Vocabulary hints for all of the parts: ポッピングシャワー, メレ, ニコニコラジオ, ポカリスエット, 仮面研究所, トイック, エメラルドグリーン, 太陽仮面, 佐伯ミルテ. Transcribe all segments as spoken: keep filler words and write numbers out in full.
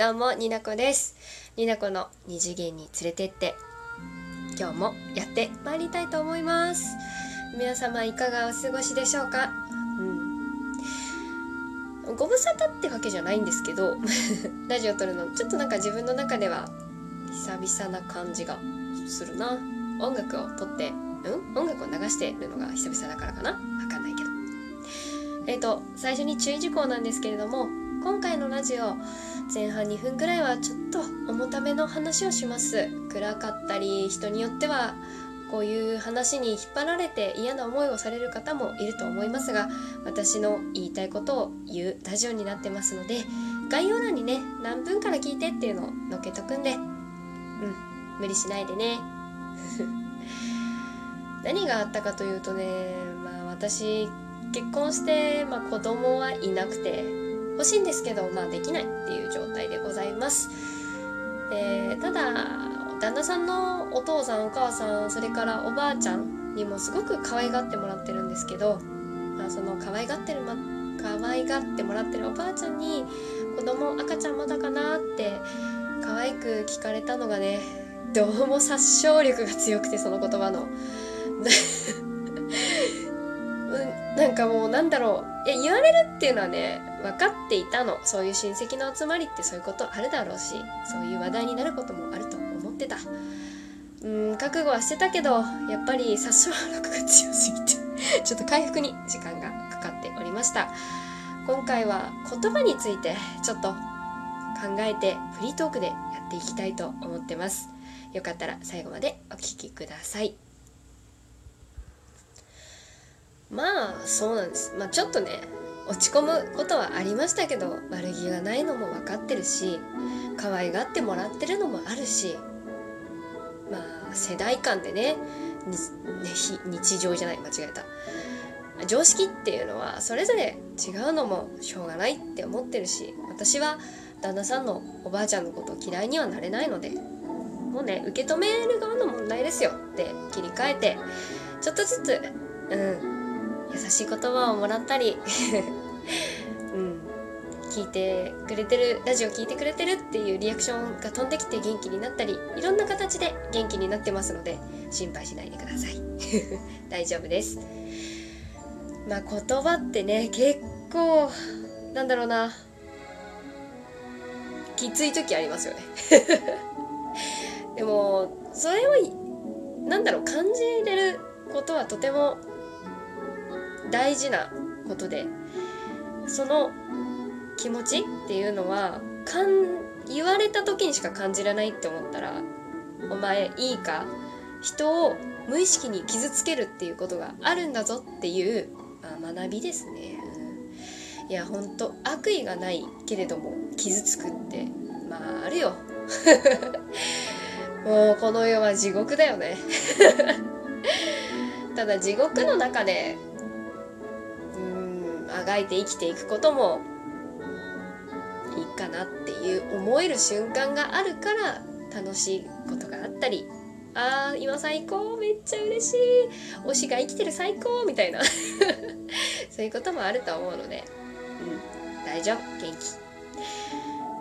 どうもになこです。になこの二次元に連れてって今日もやってまいりたいと思います。皆様いかがお過ごしでしょうか。うん、ご無沙汰ってわけじゃないんですけどラジオ撮るのちょっとなんか自分の中では久々な感じがするな。音楽を撮ってうん音楽を流してるのが久々だからかな、わかんないけど。えーと最初に注意事項なんですけれども、今回のラジオ前半にふんくらいはちょっと重ための話をします。暗かったり人によってはこういう話に引っ張られて嫌な思いをされる方もいると思いますが、私の言いたいことを言うラジオになってますので、概要欄にね何分から聞いてっていうのを載っけとくんで、うん無理しないでね何があったかというとね、まあ私結婚して、まあ、子供はいなくて欲しいんですけど、まあ、できないっていう状態でございます。えー、ただ旦那さんのお父さんお母さんそれからおばあちゃんにもすごく可愛がってもらってるんですけど、まあ、その可愛がってる、ま、可愛がってもらってるおばあちゃんに子供赤ちゃんまだかなって可愛く聞かれたのがね、どうも殺傷力が強くて、その言葉のなんかもうなんだろう、いや言われるっていうのはね分かっていたの。そういう親戚の集まりってそういうことあるだろうし、そういう話題になることもあると思ってた。うん覚悟はしてたけど、やっぱり殺傷力が強すぎてちょっと回復に時間がかかっておりました。今回は言葉についてちょっと考えてフリートークでやっていきたいと思ってます。よかったら最後までお聞きください。まあそうなんです、まあ、ちょっとね落ち込むことはありましたけど、悪気がないのも分かってるし可愛がってもらってるのもあるし、まあ世代間でね日常じゃない間違えた常識っていうのはそれぞれ違うのもしょうがないって思ってるし、私は旦那さんのおばあちゃんのことを嫌いにはなれないので、もうね受け止める側の問題ですよって切り替えて、ちょっとずつうん優しい言葉をもらったり、うん、聞いてくれてるラジオ聞いてくれてるっていうリアクションが飛んできて元気になったり、いろんな形で元気になってますので心配しないでください大丈夫です。まあ言葉ってね結構なんだろうなきつい時ありますよねでもそれをなんだろう感じれることはとても大事なことで、その気持ちっていうのはかん言われた時にしか感じられないって思ったら、お前いいか人を無意識に傷つけるっていうことがあるんだぞっていう、まあ、学びですね。いやほんと悪意がないけれども傷つくってまああるよもうこの世は地獄だよねただ地獄の中であがいて生きていくこともいいかなっていう思える瞬間があるから楽しいことがあったり、あー今最高めっちゃ嬉しい推しが生きてる最高みたいなそういうこともあると思うので、うん大丈夫元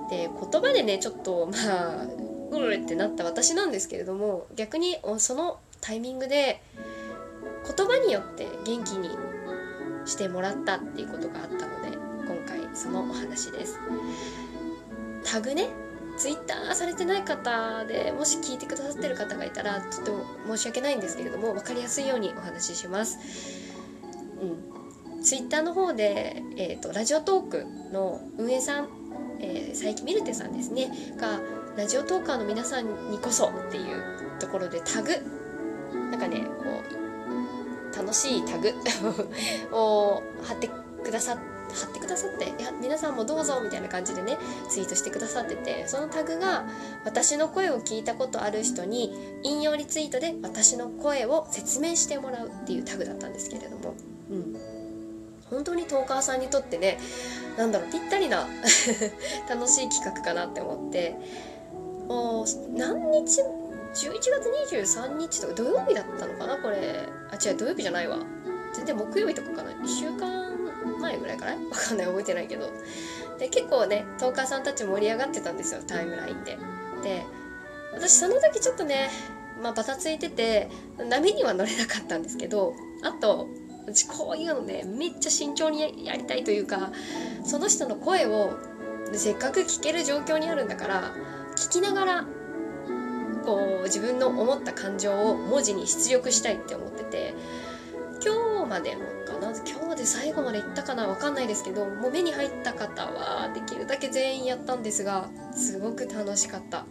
気で言葉でねちょっとまあうるってなった私なんですけれども、逆にそのタイミングで言葉によって元気にしてもらったっていうことがあったので、今回そのお話です。タグねツイッターされてない方でもし聞いてくださってる方がいたらちょっと申し訳ないんですけれども分かりやすいようにお話しします。うん、ツイッターの方で、えーと、ラジオトークの運営さん、えー、佐伯ミルテさんですねがラジオトーカーの皆さんにこそっていうところでタグなんかねこう楽しいタグを貼ってくださ貼ってくださっていや皆さんもどうぞみたいな感じでねツイートしてくださってて、そのタグが私の声を聞いたことある人に引用リツイートで私の声を説明してもらうっていうタグだったんですけれども、うん、本当にトーカーさんにとってねなんだろうぴったりな楽しい企画かなって思って、お何日もじゅういちがつにじゅうさんにちとか土曜日だったのかなこれあ違う土曜日じゃないわ全然木曜日とかかな、いっしゅうかん前ぐらいかな、わかんない、覚えてないけど。で結構ねトーカーさんたち盛り上がってたんですよ、タイムラインで。で私その時ちょっとね、まあ、バタついてて波には乗れなかったんですけど、あと私こういうのねめっちゃ慎重にやりたいというか、その人の声をせっかく聞ける状況にあるんだから聞きながらこう自分の思った感情を文字に出力したいって思ってて、今日までかな、今日で最後までいったかな、わかんないですけど、もう目に入った方はできるだけ全員やったんですが、すごく楽しかった。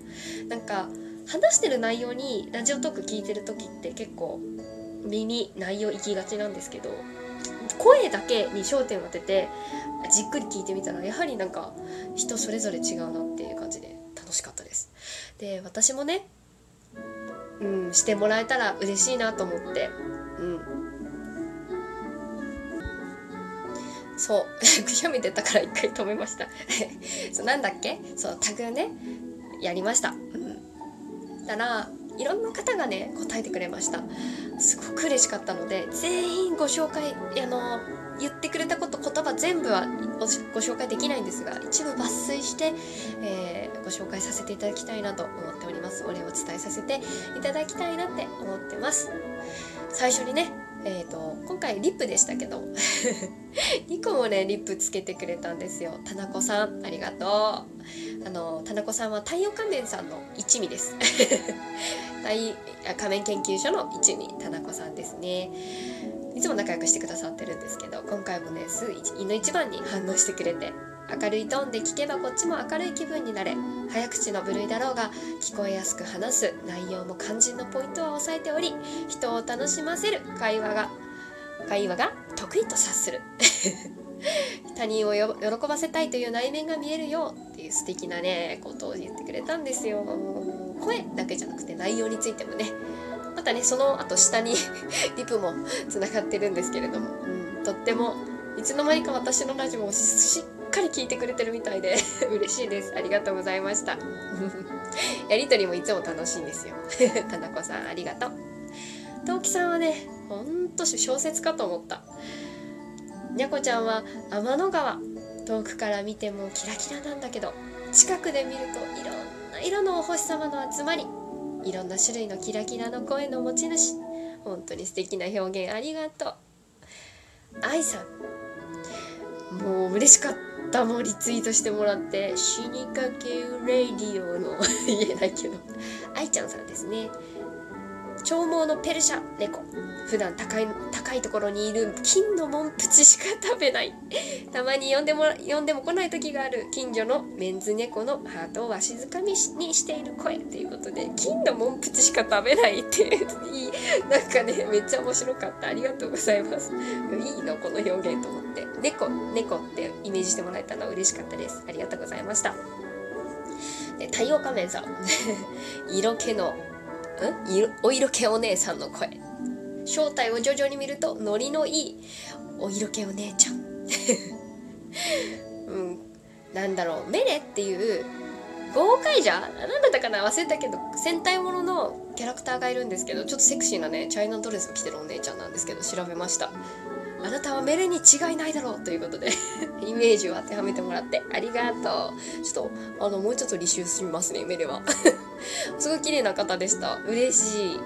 なんか話してる内容にラジオトーク聞いてる時って結構耳内容行きがちなんですけど、声だけに焦点を当ててじっくり聞いてみたら、やはりなんか人それぞれ違うなっていう感じで楽しかったです。で私もね、うん、してもらえたら嬉しいなと思って、うん、そうくしゃみ出たから一回止めましたそうなんだっけ、そうタグねやりました、うん、だからいろんな方がね答えてくれました。すごく嬉しかったので、全員ご紹介、あの言ってくれたこと言葉全部はご紹介できないんですが、一部抜粋して、えー、ご紹介させていただきたいなと思っております。お礼を伝えさせていただきたいなって思ってます。最初にね、えーと、今回リップでしたけどにこもねリップつけてくれたんですよ。田中さんありがとう。あの田中さんは太陽仮面さんの一味です仮面研究所の一味田中さんですね。いつも仲良くしてくださってるんですけど、今回もね胃の一番に反応してくれて、明るいトーンで聞けばこっちも明るい気分になれ、早口の部類だろうが聞こえやすく話す、内容も肝心のポイントは抑えており、人を楽しませる会話が会話が得意と察する他人をよ喜ばせたいという内面が見えるよっていう素敵なねことを言ってくれたんですよ。声だけじゃなくて内容についてもね、またねその後下にリプもつながってるんですけれども、うん、とってもいつの間にか私のラジオを し, しっかり聞いてくれてるみたいで嬉しいです。ありがとうございましたやりとりもいつも楽しいんですよ田中さんありがとう。陶器さんはねほんと小説かと思った。にゃこちゃんは天の川、遠くから見てもキラキラなんだけど、近くで見るといろんな色のお星様の集まり、いろんな種類のキラキラの声の持ち主、本当に素敵な表現ありがとう。愛さんもう嬉しかった、もうリツイートしてもらって、死にかけレディオの言えないけど愛ちゃんさんですね。長毛のペルシャ猫、普段高い高いところにいる金のモンプチしか食べない、たまに呼んでも呼んでも来ない時がある近所のメンズ猫のハートをわしづかみにしている声ということで、金のモンプチしか食べないっていうなんかねめっちゃ面白かった。ありがとうございます。いいのこの表現と思って、猫猫ってイメージしてもらえたのは嬉しかったです。ありがとうございました。で太陽仮面さん色気のんお色気お姉さんの声、正体を徐々に見るとノリのいいお色気お姉ちゃん、うん、なんだろう、メレっていう豪快じゃなんだったかな忘れたけど、戦隊もののキャラクターがいるんですけど、ちょっとセクシーなねチャイナドレスを着てるお姉ちゃんなんですけど、調べました。あなたはメレに違いないだろうということでイメージを当てはめてもらってありがとう。ちょっとあのもうちょっと履修しますねメレはすごい綺麗な方でした、嬉しい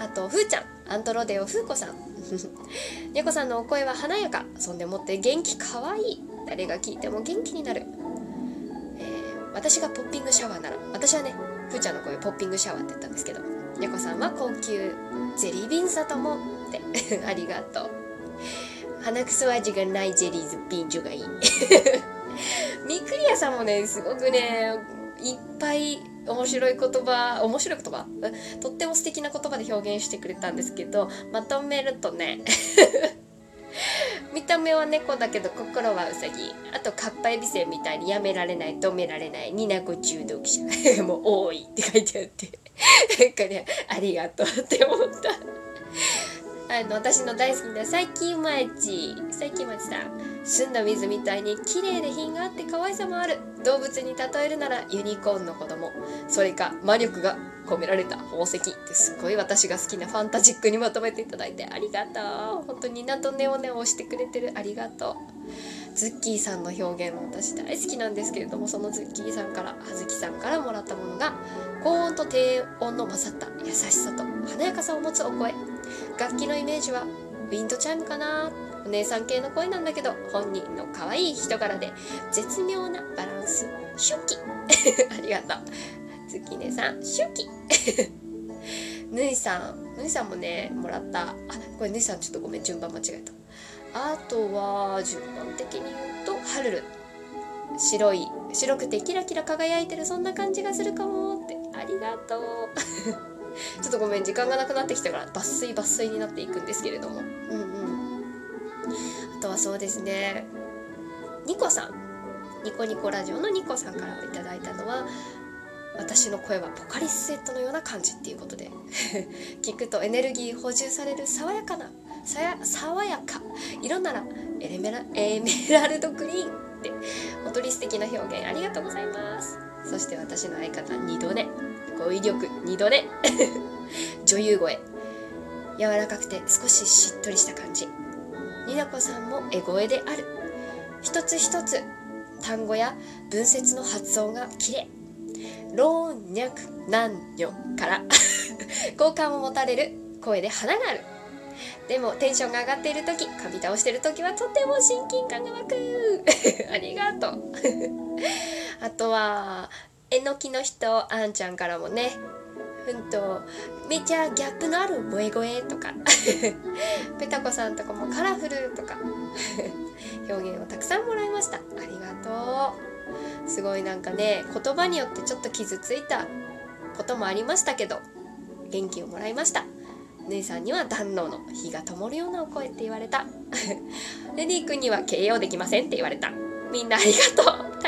あとふーちゃんアントロデオふーこさんにゃこさんのお声は華やか、そんでもって元気、かわいい、誰が聞いても元気になる、えー、私がポッピングシャワーなら、私はねふーちゃんの声ポッピングシャワーって言ったんですけど、にゃこさんは高級ゼリービンズだと思ってありがとう。鼻くそ味がないゼリーズビンジョがいいみくりやさんもねすごくねいっぱい面白い言葉、面白い言葉とっても素敵な言葉で表現してくれたんですけど、まとめるとね見た目は猫だけど心はウサギ、あとカッパエビせんみたいにやめられない、止められない、になこ中毒者もう多いって書いてあってなんかねありがとうって思ったあの私の大好きな最近町最近町さん、澄んだ水みたいに綺麗で品があって可愛さもある。動物に例えるならユニコーンの子供、それか魔力が込められた宝石って、すっごい私が好きなファンタジックにまとめていただいてありがとう。本当にナとネオネを押してくれてる、ありがとう。ズッキーさんの表現も私大好きなんですけれども、そのズッキーさんから葉月さんからもらったものが、高音と低音の混ざった優しさと華やかさを持つお声。楽器のイメージはウィンドチャイムかな。お姉さん系の声なんだけど本人の可愛い人柄で絶妙なバランス。シュキありがとう月音さん、シュキぬいさん、ぬいさんもねもらった。あ、これぬいさんちょっとごめん、順番間違えた。あとは順番的に言うとハルル、白い白くてキラキラ輝いてる、そんな感じがするかもって、ありがとうちょっとごめん、時間がなくなってきたから抜粋抜粋になっていくんですけれども、うんうん、あとはそうですね、ニコさん、ニコニコラジオのニコさんからいただいたのは、私の声はポカリスエットのような感じっていうことで聞くとエネルギー補充される爽やかなさや爽やか色ならエレメラエメラルドグリーンって、おとり素敵な表現ありがとうございます。そして私の相方にどめ、語彙力にどめ女優声、柔らかくて少ししっとりした感じ。になこさんも絵声である。一つ一つ単語や文節の発音が綺麗。老若男女から好感を持たれる声で花がある。でもテンションが上がっている時、噛み倒している時はとても親近感が湧くありがとうあとはえのきの人、あんちゃんからもね、ふんとめちゃギャップのある萌声とかペタコさんとかもカラフルとか表現をたくさんもらいました。ありがとう。すごいなんかね、言葉によってちょっと傷ついたこともありましたけど元気をもらいました。姉さんには暖炉の火が灯るようなお声って言われたレディ君には形容できませんって言われた。みんなありがとう。